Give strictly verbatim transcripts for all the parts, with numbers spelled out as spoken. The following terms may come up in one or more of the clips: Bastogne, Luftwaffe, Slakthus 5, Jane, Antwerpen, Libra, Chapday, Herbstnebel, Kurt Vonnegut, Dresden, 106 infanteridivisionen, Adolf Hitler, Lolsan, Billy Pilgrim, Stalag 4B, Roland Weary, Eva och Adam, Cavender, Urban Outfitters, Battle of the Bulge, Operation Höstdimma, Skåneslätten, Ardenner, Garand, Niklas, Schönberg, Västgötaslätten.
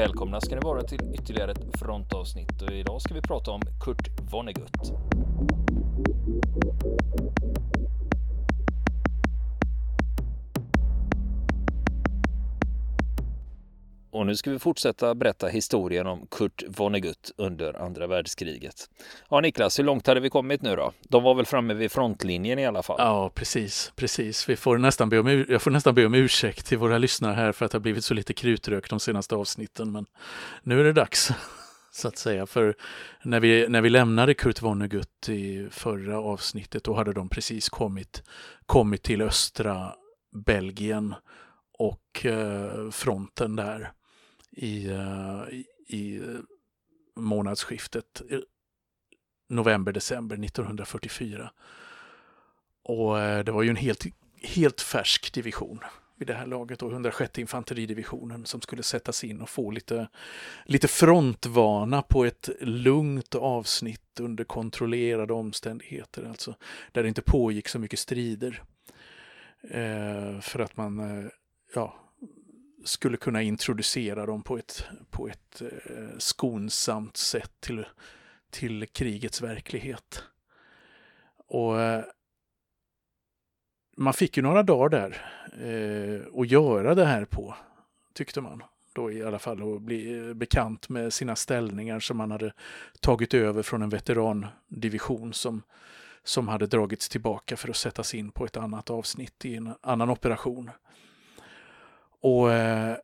Välkomna ska ni vara till ytterligare ett frontavsnitt och idag ska vi prata om Kurt Vonnegut. Och nu ska vi fortsätta berätta historien om Kurt Vonnegut under andra världskriget. Ja Niklas, hur långt hade vi kommit nu då? De var väl framme vid frontlinjen i alla fall? Ja, precis. precis. Vi får nästan be om ur- jag får nästan be om ursäkt till våra lyssnare här för att det har blivit så lite krutrök de senaste avsnitten. Men nu är det dags så att säga. För när vi, när vi lämnade Kurt Vonnegut i förra avsnittet då hade de precis kommit, kommit till östra Belgien och eh, fronten där. I, i månadsskiftet november-december nittonhundrafyrtiofyra. Och det var ju en helt, helt färsk division vid det här laget, och hundrasjätte infanteridivisionen som skulle sättas in och få lite, lite frontvana på ett lugnt avsnitt under kontrollerade omständigheter, alltså där det inte pågick så mycket strider eh, för att man eh, ja skulle kunna introducera dem på ett, på ett eh, skonsamt sätt till, till krigets verklighet. Och eh, man fick ju några dagar där eh, att göra det här på, tyckte man. Då i alla fall att bli bekant med sina ställningar som man hade tagit över från en veterandivision som, som hade dragits tillbaka för att sättas in på ett annat avsnitt i en annan operation. Och eh,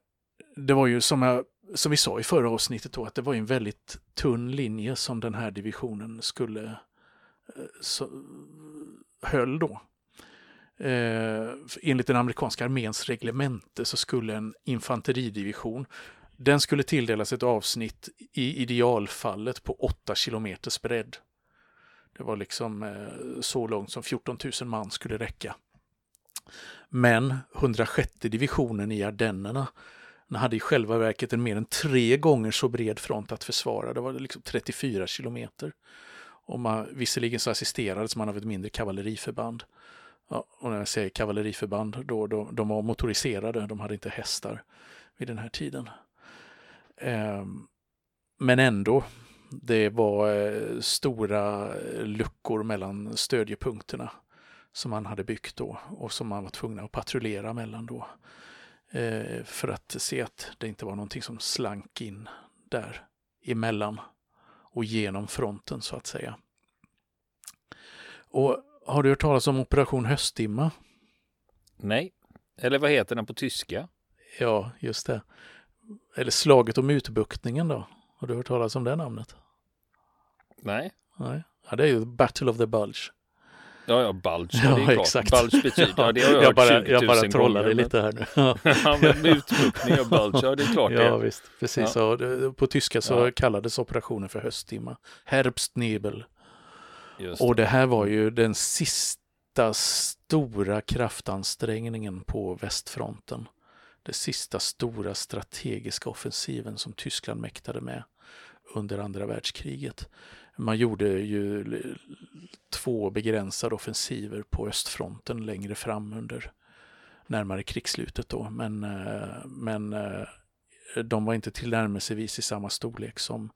det var ju som, jag, som vi sa i förra avsnittet då, att det var ju en väldigt tunn linje som den här divisionen skulle eh, så, höll då. Eh, enligt den amerikanska arméns reglemente så skulle en infanteridivision, den skulle tilldelas ett avsnitt i idealfallet på åtta kilometers bredd. Det var liksom eh, så långt som fjorton tusen man skulle räcka. Men hundrasjätte divisionen i Ardennerna hade i själva verket en mer än tre gånger så bred front att försvara. Det var liksom trettiofyra kilometer. Och man, visserligen så assisterades man av ett mindre kavalleriförband. Ja, och när jag säger kavalleriförband, då, då, de var motoriserade, de hade inte hästar vid den här tiden. Ehm, men ändå, det var eh, stora luckor mellan stödjepunkterna som man hade byggt då och som man var tvungen att patrullera mellan då eh, för att se att det inte var någonting som slank in där emellan och genom fronten så att säga. Och har du hört talas om Operation Höstdimma? Nej, eller vad heter den på tyska? Ja, just det. Eller slaget om utbuktningen då. Har du hört talas om det namnet? Nej. Nej, ja, det är ju Battle of the Bulge. Ja, ja, Bulge. Ja, det är klart. Exakt. Bulge betyder, ja, det har jag, jag bara, jag bara trollade men... lite här nu. Ja, ja men utbuktning av Bulge, ja, det är klart. Ja, det. Visst. Precis. Ja. Ja, på tyska så ja. Kallades operationen för höstdimma. Herbstnebel. Just det. Och det här var ju den sista stora kraftansträngningen på västfronten. Det sista stora strategiska offensiven som Tyskland mäktade med under andra världskriget. Man gjorde ju två begränsade offensiver på östfronten längre fram under närmare krigsslutet då. Men, men de var inte tillnärmelsevis i samma storlek som,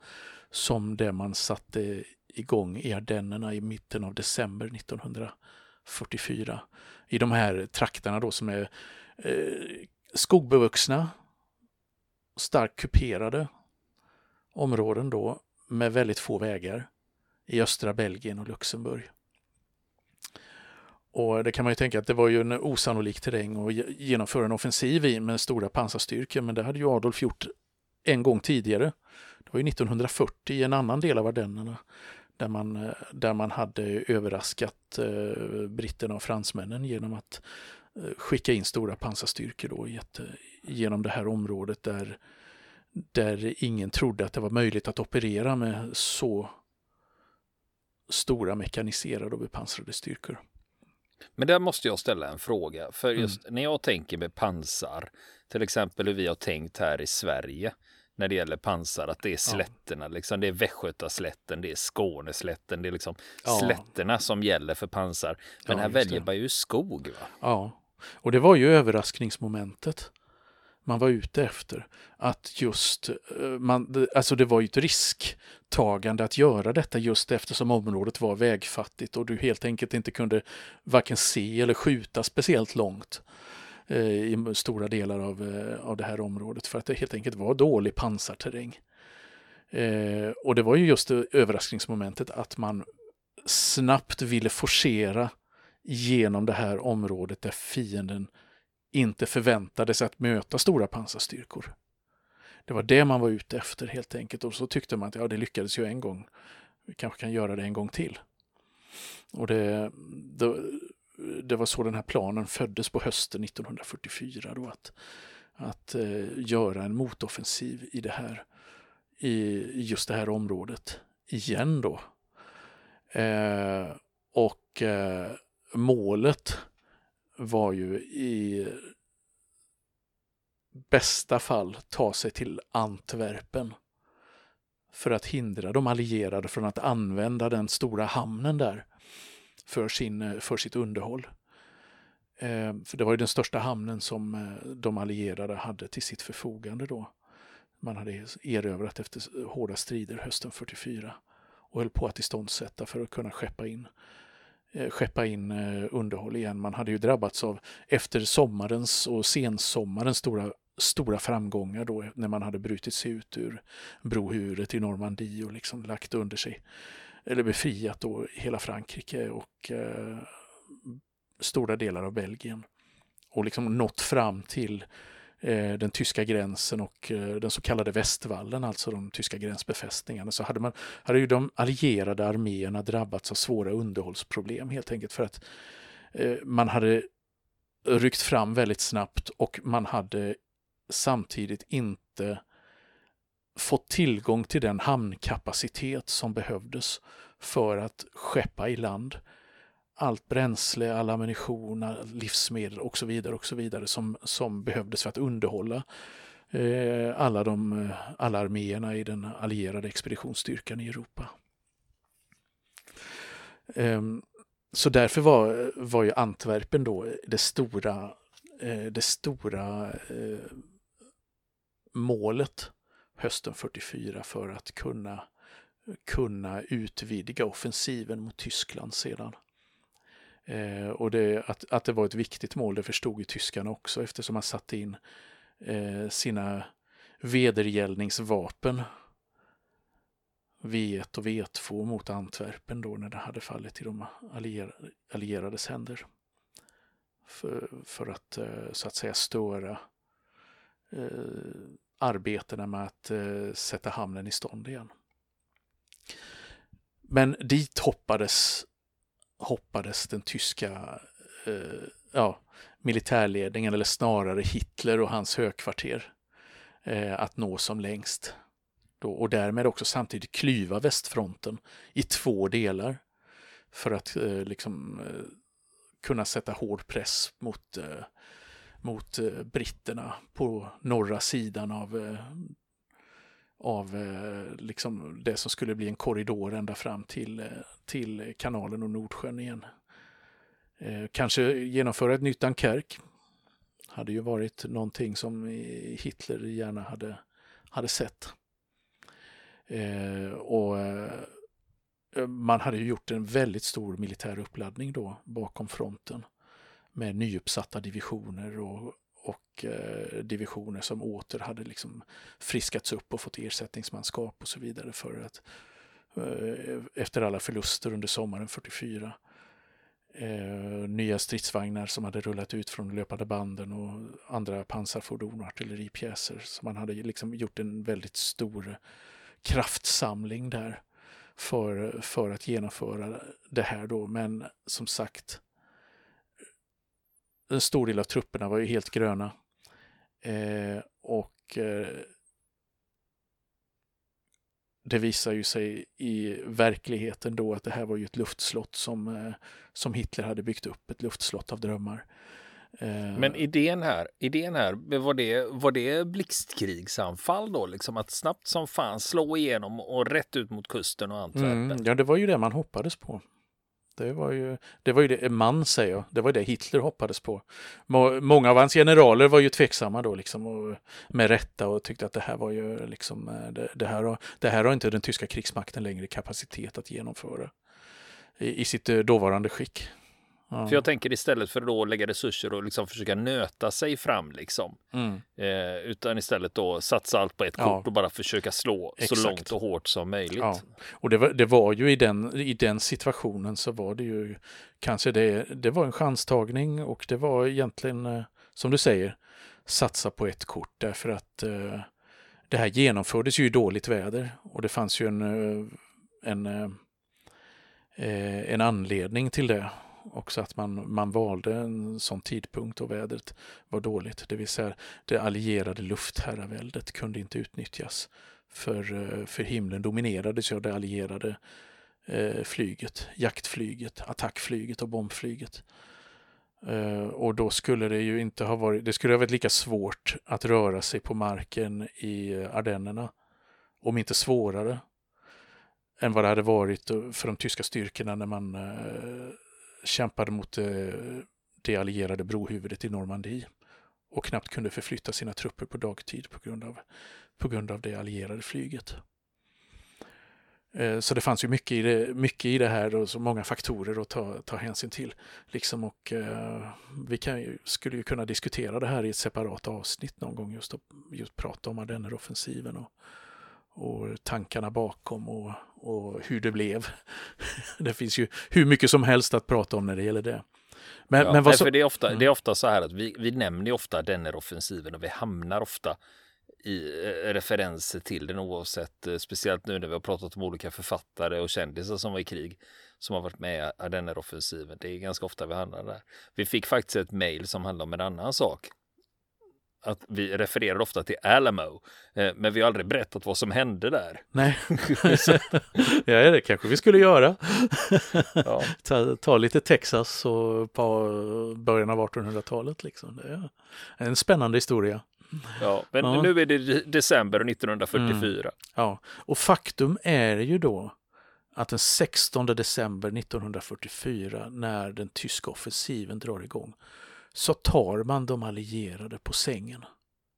som det man satte igång i Ardennerna i mitten av december nittonhundrafyrtiofyra. I de här trakterna då som är eh, skogbevuxna, starkt kuperade områden då, med väldigt få vägar i östra Belgien och Luxemburg. Och det kan man ju tänka att det var ju en osannolik terräng att genomföra en offensiv i med stora pansarstyrkor, men det hade ju Adolf gjort en gång tidigare. Det var ju nittonhundrafyrtio i en annan del av Ardennerna där man, där man hade överraskat eh, britterna och fransmännen genom att eh, skicka in stora pansarstyrkor då i ett, genom det här området där där ingen trodde att det var möjligt att operera med så stora mekaniserade och bepansrade styrkor. Men där måste jag ställa en fråga. För just mm. när jag tänker med pansar, till exempel hur vi har tänkt här i Sverige när det gäller pansar, att det är slätterna, ja. Liksom, det är Västgötaslätten, det är Skåneslätten, det är liksom ja. Slätterna som gäller för pansar. Men ja, här väljer man ju skog va? Ja, och det var ju överraskningsmomentet. man var ute efter. Att just, man, alltså det var ju ett risktagande att göra detta just eftersom området var vägfattigt och du helt enkelt inte kunde varken se eller skjuta speciellt långt i stora delar av, av det här området för att det helt enkelt var dålig pansarterräng. Eh, och det var ju just det överraskningsmomentet att man snabbt ville forcera genom det här området där fienden inte förväntade sig att möta stora pansarstyrkor. Det var det man var ute efter helt enkelt, och så tyckte man att ja, det lyckades ju en gång. Vi kanske kan göra det en gång till. Och det, det, det var så den här planen föddes på hösten nittonhundrafyrtiofyra då, att, att eh, göra en motoffensiv i det här i just det här området igen då. Eh, och eh, målet var ju i bästa fall ta sig till Antwerpen för att hindra de allierade från att använda den stora hamnen där för, sin, för sitt underhåll. Eh, för det var ju den största hamnen som de allierade hade till sitt förfogande då. Man hade erövrat efter hårda strider hösten fyrtiofyra och höll på att iståndsätta för att kunna skeppa in, skeppa in underhåll igen. Man hade ju drabbats av efter sommarens och sensommarens stora, stora framgångar då, när man hade brutit sig ut ur brohuret i Normandie och liksom lagt under sig, eller befriat då hela Frankrike och eh, stora delar av Belgien och liksom nått fram till den tyska gränsen och den så kallade Västvallen, alltså de tyska gränsbefästningarna, så hade, man, hade ju de allierade arméerna drabbats av svåra underhållsproblem helt enkelt för att eh, man hade ryckt fram väldigt snabbt och man hade samtidigt inte fått tillgång till den hamnkapacitet som behövdes för att skeppa i land allt bränsle, all ammunition, livsmedel och så vidare och så vidare som, som behövdes för att underhålla eh, alla, de, alla arméerna i den allierade expeditionsstyrkan i Europa. Eh, så därför var, var ju Antwerpen då det stora, eh, det stora eh, målet hösten fyrtiofyra för att kunna, kunna utvidga offensiven mot Tyskland sedan. Eh, och det, att, att det var ett viktigt mål, det förstod ju tyskarna också eftersom man satte in eh, sina vedergällningsvapen V ett och V två mot Antwerpen då när det hade fallit i de allierade, allierades händer för, för att eh, så att säga störa eh, arbetena med att eh, sätta hamnen i stånd igen. Men dit hoppades hoppades den tyska eh, ja, militärledningen, eller snarare Hitler och hans högkvarter, eh, att nå som längst. Då, och därmed också samtidigt klyva västfronten i två delar för att eh, liksom, eh, kunna sätta hård press mot, eh, mot eh, britterna på norra sidan av, eh, av eh, liksom det som skulle bli en korridor ända fram till eh, till kanalen och Nordsjön igen. Eh, kanske genomföra ett nytt Dunkerque hade ju varit någonting som Hitler gärna hade, hade sett. Eh, och eh, man hade ju gjort en väldigt stor militär uppladdning då bakom fronten med nyuppsatta divisioner och, och eh, divisioner som åter hade liksom friskats upp och fått ersättningsmanskap och så vidare för att efter alla förluster under sommaren fyrtiofyra. Eh, nya stridsvagnar som hade rullat ut från löpande banden och andra pansarfordon och artilleripjäser. Så man hade liksom gjort en väldigt stor kraftsamling där för, för att genomföra det här då. Men som sagt, en stor del av trupperna var ju helt gröna. Eh, och eh, Det visar ju sig i verkligheten då att det här var ju ett luftslott som, som Hitler hade byggt upp, ett luftslott av drömmar. Men idén här, idén här var, det, var det blixtkrigsanfall då? Liksom att snabbt som fan slå igenom och rätt ut mot kusten och Antwerpen? Mm, ja, det var ju det man hoppades på. Det var ju det, var ju det man säger. Det var det Hitler hoppades på. Många av hans generaler var ju tveksamma då liksom, och med rätta, och tyckte att det här var ju liksom det, det här har, det här har inte den tyska krigsmakten längre kapacitet att genomföra i, i sitt dåvarande skick. Ja. För jag tänker istället för då lägga resurser och liksom försöka nöta sig fram liksom. Mm. Eh, utan istället då satsa allt på ett kort, ja, och bara försöka slå exakt, så långt och hårt som möjligt. Ja. Och det var, det var ju i den, i den situationen så var det ju kanske det, det var en chanstagning, och det var egentligen eh, som du säger, satsa på ett kort, därför att eh, det här genomfördes ju i dåligt väder, och det fanns ju en, en, en, en anledning till det. Också att man, man valde en sån tidpunkt och vädret var dåligt. Det vill säga det allierade luftherraväldet kunde inte utnyttjas. För, för himlen dominerades av det allierade eh, flyget, jaktflyget, attackflyget och bombflyget. Eh, och då skulle det ju inte ha varit, det skulle ha varit lika svårt att röra sig på marken i Ardennerna, om inte svårare än vad det hade varit för de tyska styrkorna när man eh, kämpade mot det allierade brohuvudet i Normandie och knappt kunde förflytta sina trupper på dagtid på grund av, på grund av det allierade flyget. Så det fanns ju mycket i det, mycket i det här, och så många faktorer att ta, ta hänsyn till. Liksom, och vi kan, skulle ju kunna diskutera det här i ett separat avsnitt någon gång, just att just prata om Ardenneroffensiven och, och tankarna bakom och och hur det blev. Det finns ju hur mycket som helst att prata om när det gäller det. Men, ja, men vad så... för det, är ofta, mm. det är ofta så här att vi, vi nämner ju ofta Ardenneroffensiven, och vi hamnar ofta i eh, referenser till den oavsett, eh, speciellt nu när vi har pratat om olika författare och kändisar som var i krig som har varit med i Ardenneroffensiven. Det är ganska ofta vi hamnar där. Vi fick faktiskt ett mejl som handlade om en annan sak. Att vi refererar ofta till Alamo, eh, men vi har aldrig berättat vad som hände där. Nej, ja, det kanske vi skulle göra. Ja. ta, ta lite Texas och på början av artonhundratalet. Liksom. Det är en spännande historia. Ja, men ja. Nu är det december nittonhundrafyrtiofyra. Mm. Ja, och faktum är ju då att den sextonde december nittonhundrafyrtiofyra, när den tyska offensiven drar igång, så tar man de allierade på sängen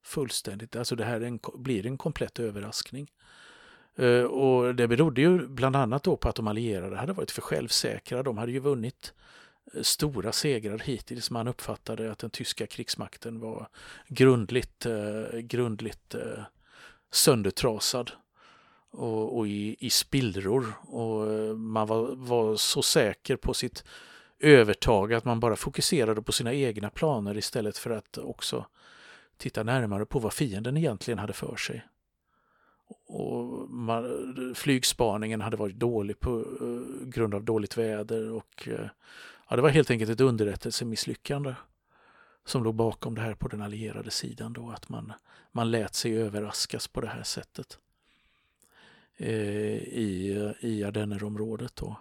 fullständigt. Alltså det här en, blir en komplett överraskning. Uh, och det berodde ju bland annat då på att de allierade hade varit för självsäkra. De hade ju vunnit stora segrar hittills. Man uppfattade att den tyska krigsmakten var grundligt, uh, grundligt uh, söndertrasad och, och i, i spillror. Och uh, man var, var så säker på sitt övertag att man bara fokuserade på sina egna planer istället för att också titta närmare på vad fienden egentligen hade för sig. Och man, flygspaningen hade varit dålig på uh, grund av dåligt väder, och uh, ja, det var helt enkelt ett underrättelsemisslyckande som låg bakom det här på den allierade sidan då, att man, man lät sig överraskas på det här sättet uh, i, i Ardennerområdet då.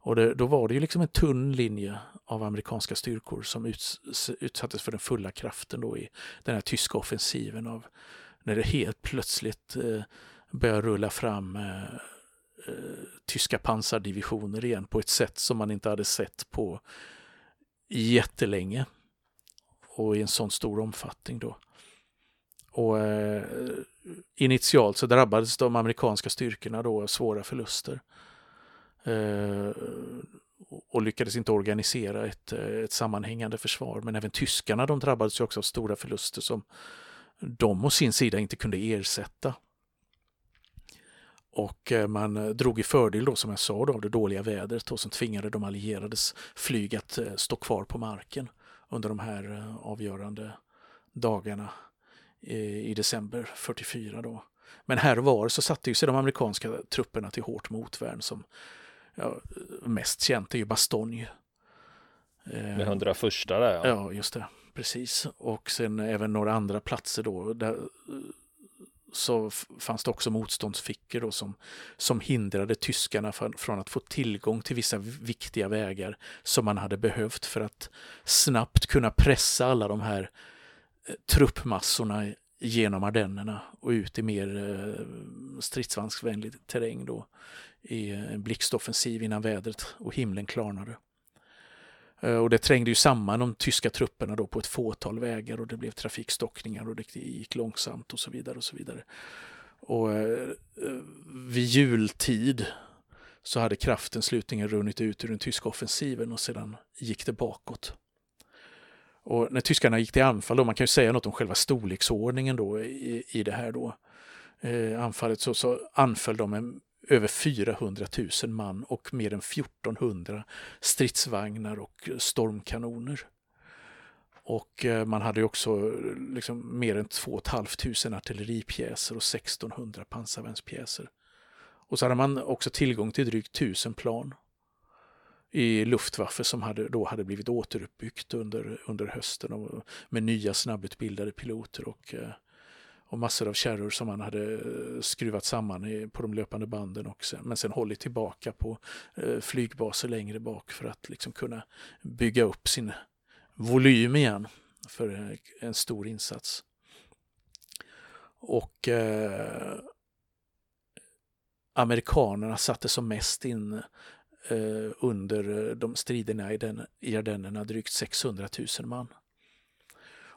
Och det, då var det ju liksom en tunn linje av amerikanska styrkor som uts- utsattes för den fulla kraften då i den här tyska offensiven, av när det helt plötsligt eh, började rulla fram eh, eh, tyska pansardivisioner igen på ett sätt som man inte hade sett på jättelänge och i en sån stor omfattning då. Och eh, initialt så drabbades de amerikanska styrkorna då av svåra förluster. Och lyckades inte organisera ett, ett sammanhängande försvar. Men även tyskarna, de drabbades ju också av stora förluster som de och sin sida inte kunde ersätta. Och man drog i fördel då, som jag sa då, av det dåliga vädret, och som tvingade de allierades flyg att stå kvar på marken under de här avgörande dagarna i december fyrtiofyra då. Men här och var så satte ju sig de amerikanska trupperna till hårt motvärn, som ja, mest känt är ju Bastogne. Med hundraförsta där, ja. Ja, just det. Precis. Och sen även några andra platser då. Där, så fanns det också motståndsfickor då som, som hindrade tyskarna för, från att få tillgång till vissa viktiga vägar som man hade behövt för att snabbt kunna pressa alla de här eh, truppmassorna genom Ardennerna och ut i mer eh, stridsvagnsvänlig terräng då i en blixtoffensiv innan vädret och himlen klarnade. Och det trängde ju samman de tyska trupperna då på ett fåtal vägar och det blev trafikstockningar och det gick långsamt och så vidare och så vidare. Och vid jultid så hade kraften slutligen runnit ut ur den tyska offensiven och sedan gick det bakåt. Och när tyskarna gick till anfall då, man kan ju säga något om själva storleksordningen då i, i det här då. Eh, anfallet så, så anföll de med över fyrahundratusen man och mer än fjortonhundra stridsvagnar och stormkanoner. Och eh, man hade ju också liksom mer än tvåtusenfemhundra artilleripjäser och sextonhundra pansarvärdspjäser. Och så hade man också tillgång till drygt tusen plan i Luftwaffe som hade, då hade blivit återuppbyggt under, under hösten och, med nya snabbutbildade piloter och, och massor av kärror som man hade skruvat samman i, på de löpande banden och sen, men sen hållit tillbaka på eh, flygbaser längre bak för att liksom kunna bygga upp sin volym igen för en stor insats. Och eh, amerikanerna satte som mest in eh, under de striderna i, den, i Ardennerna drygt sexhundratusen man.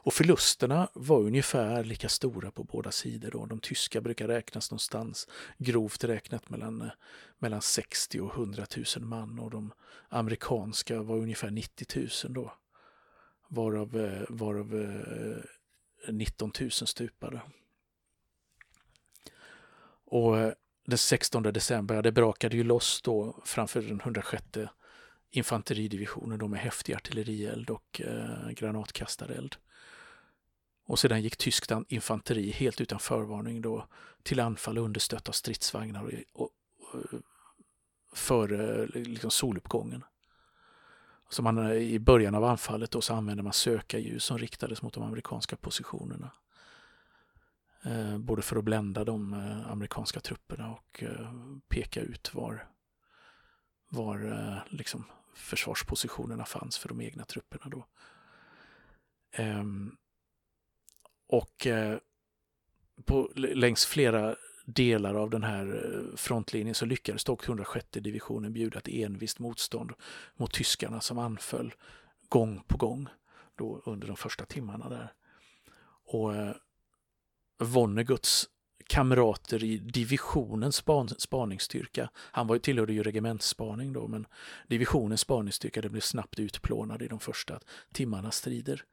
Och förlusterna var ungefär lika stora på båda sidor då. De tyska brukar räknas någonstans grovt räknat mellan, mellan sextio och hundratusen man och de amerikanska var ungefär nittiotusen då. Varav, varav eh, nittontusen stupade. Och den sextonde december, det brakade ju loss då framför den hundrasjätte infanteridivisionen då med häftig artillerield och eh, granatkastareld. Och sedan gick tyskt infanteri helt utan förvarning då till anfall och understött av stridsvagnar och, och, och före liksom soluppgången. Så man, i början av anfallet då, så använde man sökarljus som riktades mot de amerikanska positionerna. Eh, både för att blända de eh, amerikanska trupperna och eh, peka ut var, var eh, liksom försvarspositionerna fanns för de egna trupperna då. Eh, och eh, på, längs flera delar av den här frontlinjen så lyckades dock hundrasjätte divisionen bjuda ett envist motstånd mot tyskarna som anföll gång på gång då under de första timmarna där. Och eh, Vonneguts kamrater i divisionens span, spaningsstyrka, han var ju, tillhörde ju regementsspaning då, men divisionens spaningsstyrka det blev snabbt utplånad i de första timmarnas strider.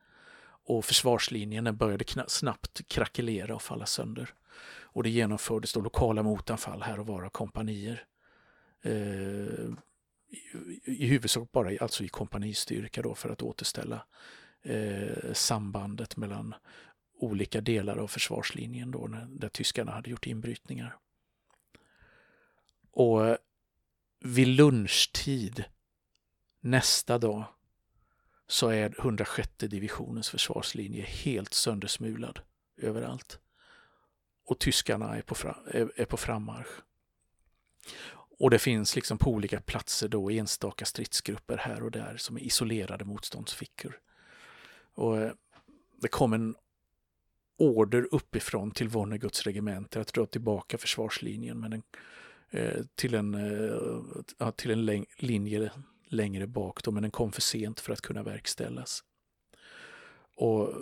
Och försvarslinjen började kna- snabbt krackelera och falla sönder. Och det genomfördes då lokala motanfall här och var av kompanier. Eh, i, I huvudsak bara i, alltså i kompanistyrka då för att återställa eh, sambandet mellan olika delar av försvarslinjen då när, där tyskarna hade gjort inbrytningar. Och eh, vid lunchtid nästa dag så är hundrasjätte divisionens försvarslinje helt söndersmulad överallt. Och tyskarna är på, fram, är, är på frammarsch. Och det finns liksom på olika platser då enstaka stridsgrupper här och där som är isolerade motståndsfickor. Och eh, det kom en order uppifrån till Vonneguts regementer att dra tillbaka försvarslinjen men en, eh, till en, eh, till en läng- linje längre bak då, men den kom för sent för att kunna verkställas. Och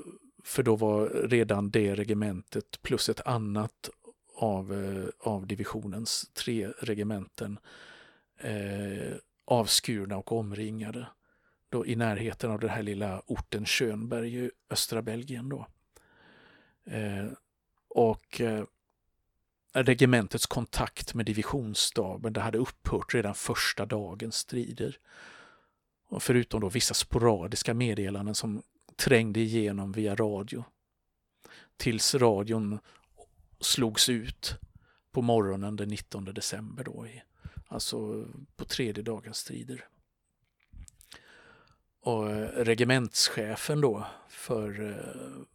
för då var redan det regementet plus ett annat av, av divisionens tre regementen eh, avskurna och omringade då i närheten av den här lilla orten Schönberg i östra Belgien då. Eh, och eh, regementets kontakt med divisionsstaben det hade upphört redan första dagens strider. Och förutom då vissa sporadiska meddelanden som trängde igenom via radio. Tills radion slogs ut på morgonen den nittonde december då, alltså på tredje dagens strider. Och regementschefen då för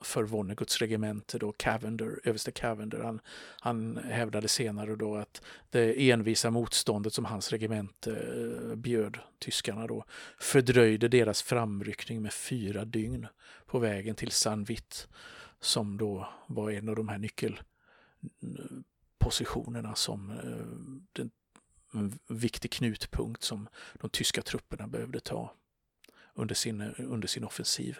för Vonneguts regemente då, Cavender, överste Cavender, han, han hävdade senare då att det envisa motståndet som hans regemente eh, bjöd tyskarna då fördröjde deras framryckning med fyra dygn på vägen till Sandvitt som då var en av de här nyckel positionerna som eh, den, en viktig knutpunkt som de tyska trupperna behövde ta under sin, under sin offensiv.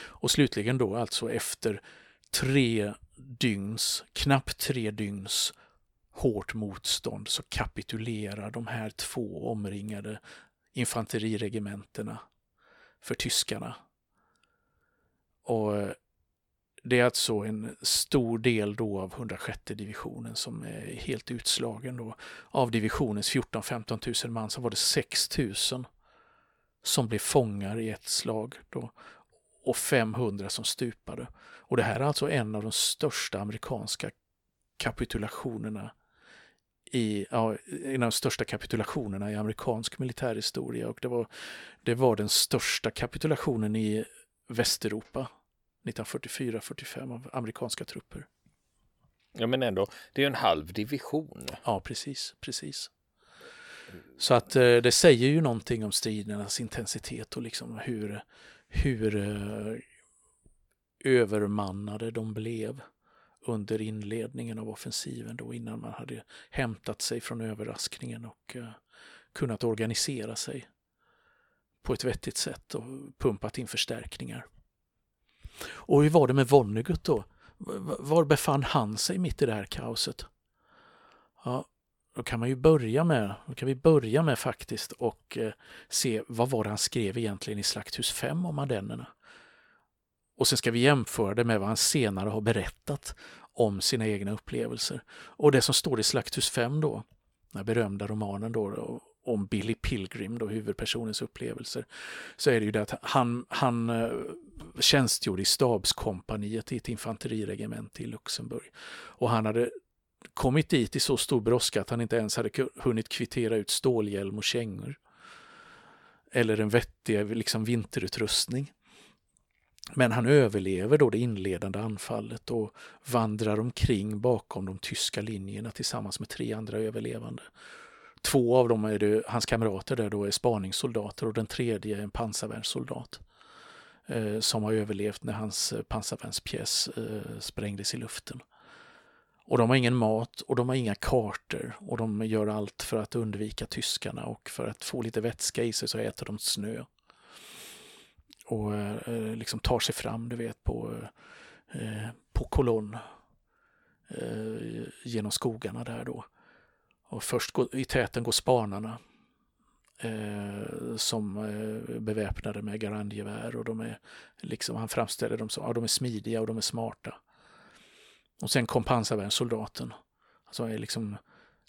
Och slutligen då alltså efter tre dygns, knappt tre dygns hårt motstånd så kapitulerar de här två omringade infanteriregementerna för tyskarna. Och det är alltså en stor del då av hundrasjätte divisionen som är helt utslagen då. Av divisionens fjorton femton tusen man så var det sex tusen som blev fångar i ett slag då och femhundra som stupade. Och det här är alltså en av de största amerikanska kapitulationerna i, ja, en av de största kapitulationerna i amerikansk militärhistoria, och det var, det var den största kapitulationen i Västeuropa nittonhundrafyrtiofyra fyrtiofem av amerikanska trupper. Ja, men ändå, det är en halv division. Ja, precis, precis. Så att eh, det säger ju någonting om stridernas intensitet och liksom hur, hur eh, övermannade de blev under inledningen av offensiven då, innan man hade hämtat sig från överraskningen och eh, kunnat organisera sig på ett vettigt sätt och pumpat in förstärkningar. Och hur var det med Vonnegut då? Var befann han sig mitt i det här kaoset? Ja, då kan man ju börja med, då kan vi börja med faktiskt och eh, se vad var det han skrev egentligen i Slakthus fem om Ardennerna. Och sen ska vi jämföra det med vad han senare har berättat om sina egna upplevelser. Och det som står i Slakthus fem då, den berömda romanen då, då om Billy Pilgrim, då huvudpersonens upplevelser, så är det ju det att han, han tjänstgjorde i stabskompaniet i ett infanteriregement i Luxemburg. Och han hade kommit dit i så stor brådska att han inte ens hade hunnit kvittera ut stålhjälm och kängor. Eller en vettig liksom, vinterutrustning. Men han överlever då det inledande anfallet och vandrar omkring bakom de tyska linjerna tillsammans med tre andra överlevande. Två av dem är det, hans kamrater där då är spaningssoldater och den tredje är en pansarvärnssoldat eh, som har överlevt när hans pansarvärnspjäs eh, sprängdes i luften. Och de har ingen mat och de har inga kartor och de gör allt för att undvika tyskarna, och för att få lite vätska i sig så äter de snö. Och eh, liksom tar sig fram, du vet, på, eh, på kolonn eh, genom skogarna där då. Och först i täten går spanarna eh, som eh, beväpnade med garandgevär, och de är, liksom, han framställer dem som, ja, de är smidiga och de är smarta. Och sen kom pansarvärnssoldaten som är liksom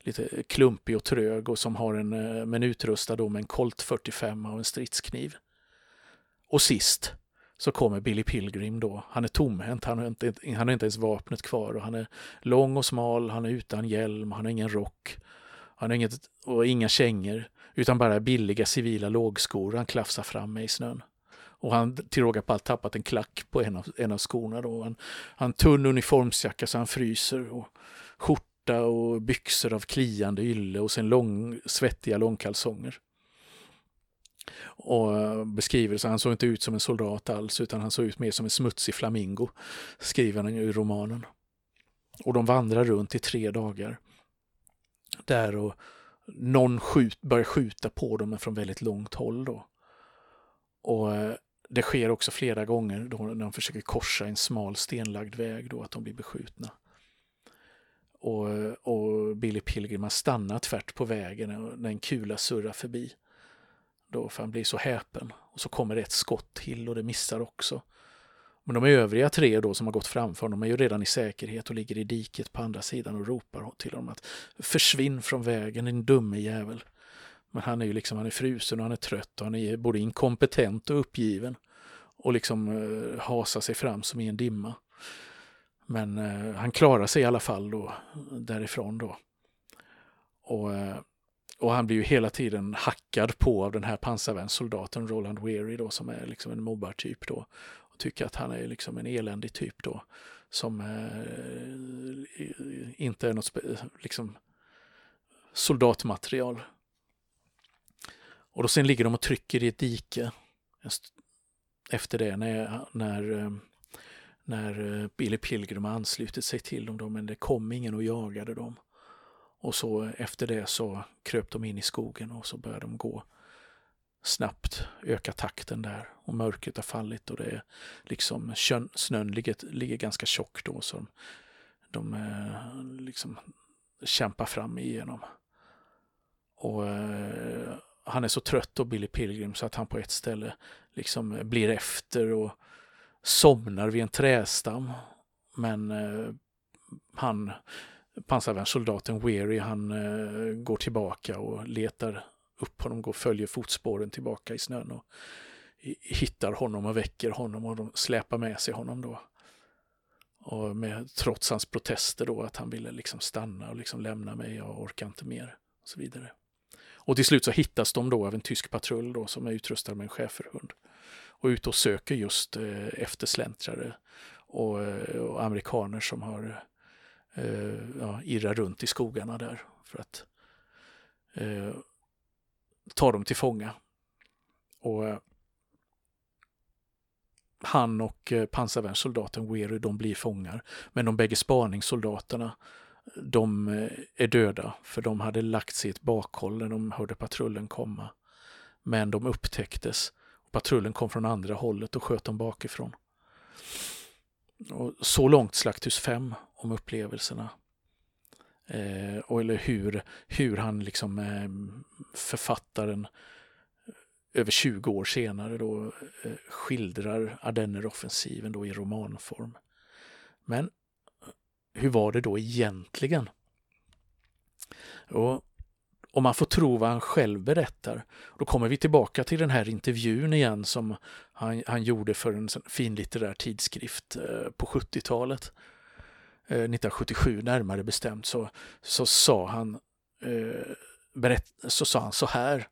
lite klumpig och trög och som har en, men utrustad då med en Colt fyrtiofem och en stridskniv. Och sist så kommer Billy Pilgrim då. Han är tomhänt, han har inte, han har inte ens vapnet kvar, och han är lång och smal, han är utan hjälm, han har ingen rock, han har inget, och inga kängor, utan bara billiga civila lågskor han klafsar fram med i snön. Och han till råga på allt tappat en klack på en av, en av skorna då. Han har en tunn uniformsjacka så han fryser, och skjorta och byxor av kliande ylle och sen lång, svettiga långkalsonger. Och beskriver så han såg inte ut som en soldat alls, utan han såg ut mer som en smutsig flamingo, skriver han i romanen. Och de vandrar runt i tre dagar där, och någon skjut, börjar skjuta på dem från väldigt långt håll då. Och det sker också flera gånger då när de försöker korsa en smal stenlagd väg då, att de blir beskjutna. Och, och Billy Pilgrim har stannat tvärt på vägen när en kula surrar förbi. Då, för han blir så häpen, och så kommer det ett skott till och det missar också. Men de övriga tre då som har gått framför, de är ju redan i säkerhet och ligger i diket på andra sidan och ropar till dem att försvinn från vägen, din dumme jävel. Men han är ju liksom, han är frusen och han är trött och han är både inkompetent och uppgiven och liksom eh, hasar sig fram som i en dimma. Men eh, han klarar sig i alla fall då, därifrån då. Och eh, Och han blir ju hela tiden hackad på av den här pansarvärnssoldaten Roland Weary då, som är liksom en mobbartyp då. Och tycker att han är liksom en eländig typ då, som eh, inte är något spe- liksom soldatmaterial. Och då sen ligger de och trycker i ett dike. Efter det när, när, när Billy Pilgrim anslutit sig till dem, men det kom ingen och jagade dem. Och så efter det så kröp de in i skogen och så började de gå snabbt, öka takten där, och mörkret har fallit och det är liksom snön ligger, ligger ganska tjockt då, så de, de liksom kämpar fram igenom. Och eh, han är så trött och Billy Pilgrim så att han på ett ställe liksom blir efter och somnar vid en trädstam, men eh, han pansarvärnssoldaten Weary han eh, går tillbaka och letar upp honom, går och följer fotspåren tillbaka i snön och hittar honom och väcker honom, och de släpar med sig honom då. Och med, trots hans protester då att han ville liksom stanna och liksom lämna mig, jag orkar inte mer och så vidare. Och till slut så hittas de då av en tysk patrull då som är utrustad med en schäferhund och ut och söker just eh, eftersläntrare och, och amerikaner som har eh, ja, irrar runt i skogarna där för att eh, tar dem till fånga. Och eh, han och eh, pansarvärnssoldaten Weary, de blir fångar, men de bägge spaningssoldaterna, de eh, är döda, för de hade lagt sig i ett bakhåll när de hörde patrullen komma, men de upptäcktes. Patrullen kom från andra hållet och sköt dem bakifrån. Och så långt Slakthus fem om upplevelserna. Eh, och eller hur, hur han liksom eh, författaren över tjugo år senare då eh, skildrar Ardenneroffensiven då i romanform. Men hur var det då egentligen? Och om man får tro vad han själv berättar, då kommer vi tillbaka till den här intervjun igen som han, han gjorde för en finlitterär tidskrift eh, på sjuttiotalet. Eh, nittonhundrasjuttiosju närmare bestämt, så, så, sa han, eh, berätt, så sa han så här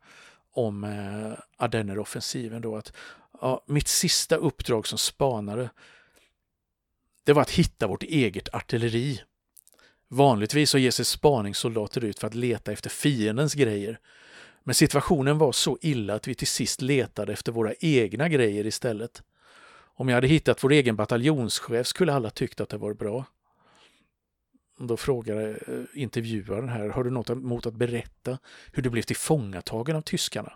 om eh, Ardenneroffensiven då, att ja, mitt sista uppdrag som spanare, det var att hitta vårt eget artilleri. Vanligtvis så ger sig spaningssoldater ut för att leta efter fiendens grejer. Men situationen var så illa att vi till sist letade efter våra egna grejer istället. Om jag hade hittat vår egen bataljonschef skulle alla tyckt att det var bra. Då frågade intervjuaren här, har du något emot att berätta hur du blev tillfångatagen av tyskarna?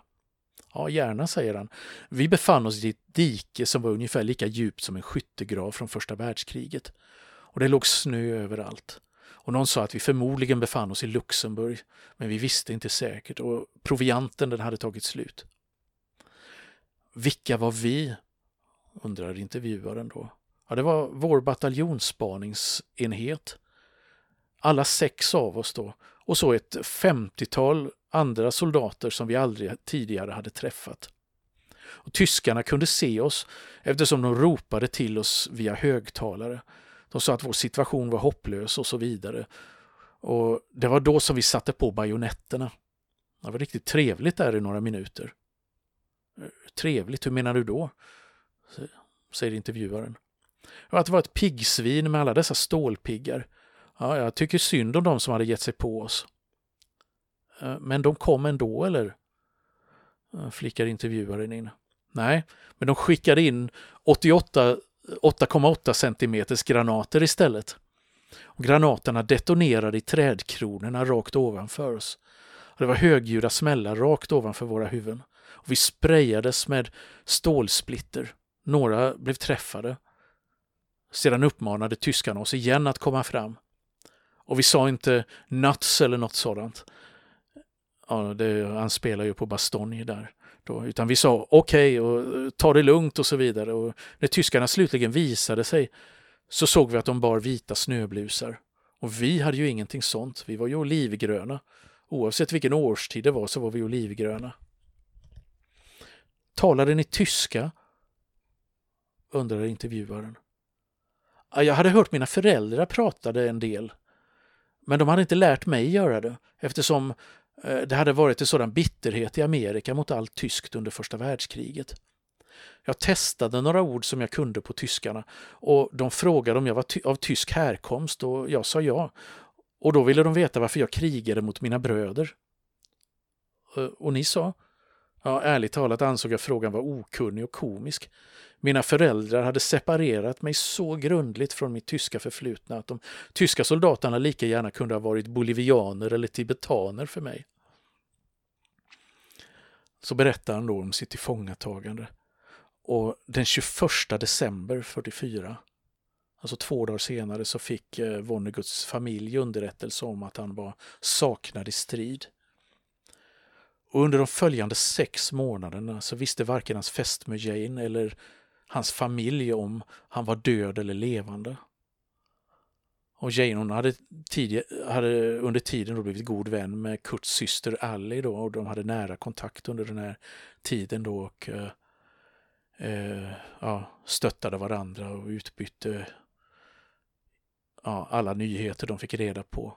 Ja, gärna, säger han. Vi befann oss i ett dike som var ungefär lika djupt som en skyttegrav från första världskriget. Och det låg snö överallt. Och någon sa att vi förmodligen befann oss i Luxemburg, men vi visste inte säkert, och provianten den hade tagit slut. Vilka var vi? Undrar intervjuaren då. Ja, det var vår bataljonsspaningsenhet. Alla sex av oss då, och så ett femtiotal andra soldater som vi aldrig tidigare hade träffat. Och tyskarna kunde se oss eftersom de ropade till oss via högtalare. De sa att vår situation var hopplös och så vidare. Och det var då som vi satte på bajonetterna. Det var riktigt trevligt där i några minuter. Trevligt, hur menar du då? Säger intervjuaren. Ja, att det var ett piggsvin med alla dessa stålpiggar. Ja, jag tycker synd om de som hade gett sig på oss. Men de kom ändå, eller? Flickar intervjuaren in. Nej, men de skickade in åttioåtta komma åtta centimeters granater istället. Och granaterna detonerade i trädkronorna rakt ovanför oss. Och det var högljudda smällar rakt ovanför våra huvuden. Och vi sprayades med stålsplitter. Några blev träffade. Sedan uppmanade tyskarna oss igen att komma fram. Och vi sa inte nuts eller något sådant. Ja, det, han spelar ju på Bastogne där. Då, utan vi sa okej, okay, ta det lugnt och så vidare. Och när tyskarna slutligen visade sig så såg vi att de bar vita snöblusar. Och vi hade ju ingenting sånt. Vi var ju olivgröna. Oavsett vilken årstid det var så var vi olivgröna. Talade ni tyska? Undrade intervjuaren. Jag hade hört mina föräldrar pratade en del. Men de hade inte lärt mig göra det eftersom det hade varit en sådan bitterhet i Amerika mot allt tyskt under första världskriget. Jag testade några ord som jag kunde på tyskarna och de frågade om jag var ty- av tysk härkomst och jag sa ja. Och då ville de veta varför jag krigade mot mina bröder. Och ni sa, Ja, ärligt talat ansåg jag frågan var okunnig och komisk. Mina föräldrar hade separerat mig så grundligt från mitt tyska förflutna att de tyska soldaterna lika gärna kunde ha varit bolivianer eller tibetaner för mig. Så berättar han då om sitt tillfångatagande. Och den tjugoförsta december fyrtiofyra, alltså två dagar senare, så fick Vonneguts familj underrättelse om att han var saknad i strid. Och under de följande sex månaderna så visste varken hans fästmö Jane eller hans familj om han var död eller levande. Och Jane, hon hade, tidig, hade under tiden då blivit god vän med Kurts syster Allie då, och de hade nära kontakt under den här tiden då och eh, ja, stöttade varandra och utbytte ja, alla nyheter de fick reda på.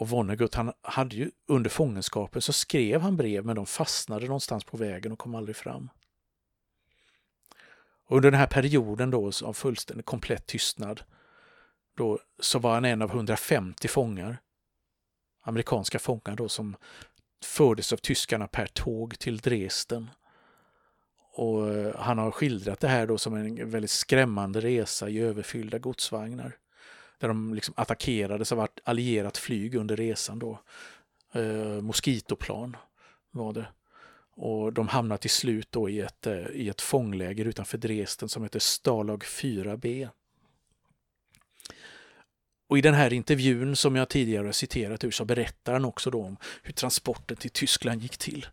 Och Vonnegut, han hade ju under fångenskapen så skrev han brev, men de fastnade någonstans på vägen och kom aldrig fram. Och under den här perioden då av fullständig komplett tystnad då, så var han en av hundrafemtio fångar, amerikanska fångar då, som fördes av tyskarna per tåg till Dresden. Och han har skildrat det här då som en väldigt skrämmande resa i överfyllda godsvagnar, där de liksom attackerades av allierat flyg under resan då. Eh, moskitoplan var det. Och de hamnade till slut då i ett, eh, i ett fångläger utanför Dresden som heter Stalag fyra B. Och i den här intervjun som jag tidigare citerat ur så berättar han också då om hur transporten till Tyskland gick till.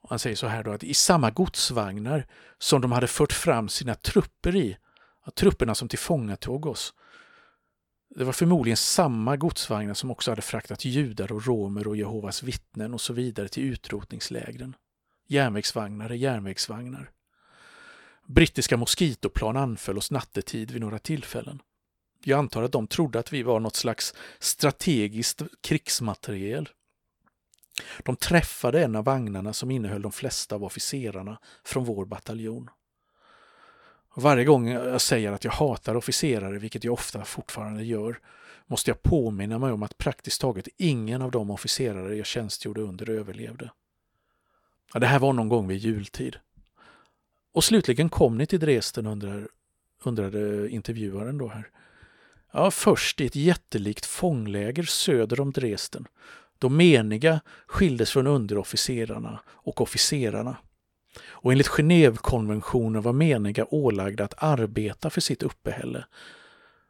Och han säger så här då, att i samma godsvagnar som de hade fört fram sina trupper i, trupperna som tillfångatog oss. Det var förmodligen samma godsvagnar som också hade fraktat judar och romer och Jehovas vittnen och så vidare till utrotningslägren. Järnvägsvagnar är järnvägsvagnar. Brittiska moskitoplan anföll oss nattetid vid några tillfällen. Jag antar att de trodde att vi var något slags strategiskt krigsmateriel. De träffade en av vagnarna som innehöll de flesta av officerarna från vår bataljon. Varje gång jag säger att jag hatar officerare, vilket jag ofta fortfarande gör, måste jag påminna mig om att praktiskt taget ingen av de officerare jag tjänstgjorde under överlevde. Ja, det här var någon gång vid jultid. Och slutligen kom ni till Dresden, undrar, undrade intervjuaren då här. Ja, först i ett jättelikt fångläger söder om Dresden. De meniga skildes från underofficerarna och officerarna. Och enligt Genèvekonventionen var meniga ålagda att arbeta för sitt uppehälle.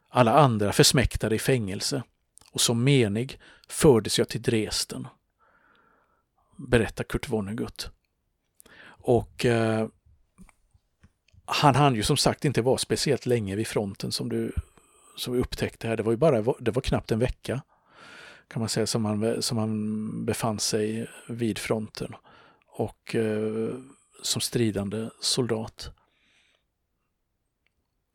Alla andra försmäktade i fängelse. Och som menig fördes jag till Dresden, berättar Kurt Vonnegut. Och eh, han hann ju som sagt inte vara speciellt länge vid fronten, som du som vi upptäckte här. Det var ju bara det var knappt en vecka, kan man säga, som han som han befann sig vid fronten. Och eh, som stridande soldat.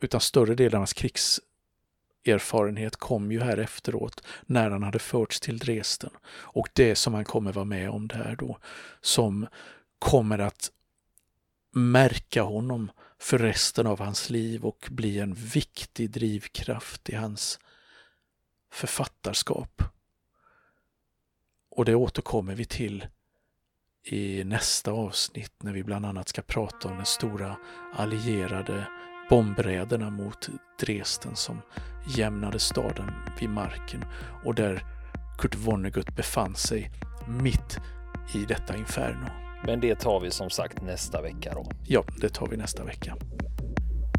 Utan större delen av hans krigserfarenhet kom ju här efteråt när han hade förts till Dresden. Och det som han kommer vara med om där då, som kommer att märka honom för resten av hans liv och bli en viktig drivkraft i hans författarskap. Och det återkommer vi till i nästa avsnitt, när vi bland annat ska prata om de stora allierade bombräderna mot Dresden som jämnade staden vid marken, och där Kurt Vonnegut befann sig mitt i detta inferno. Men det tar vi som sagt nästa vecka då. Ja, det tar vi nästa vecka.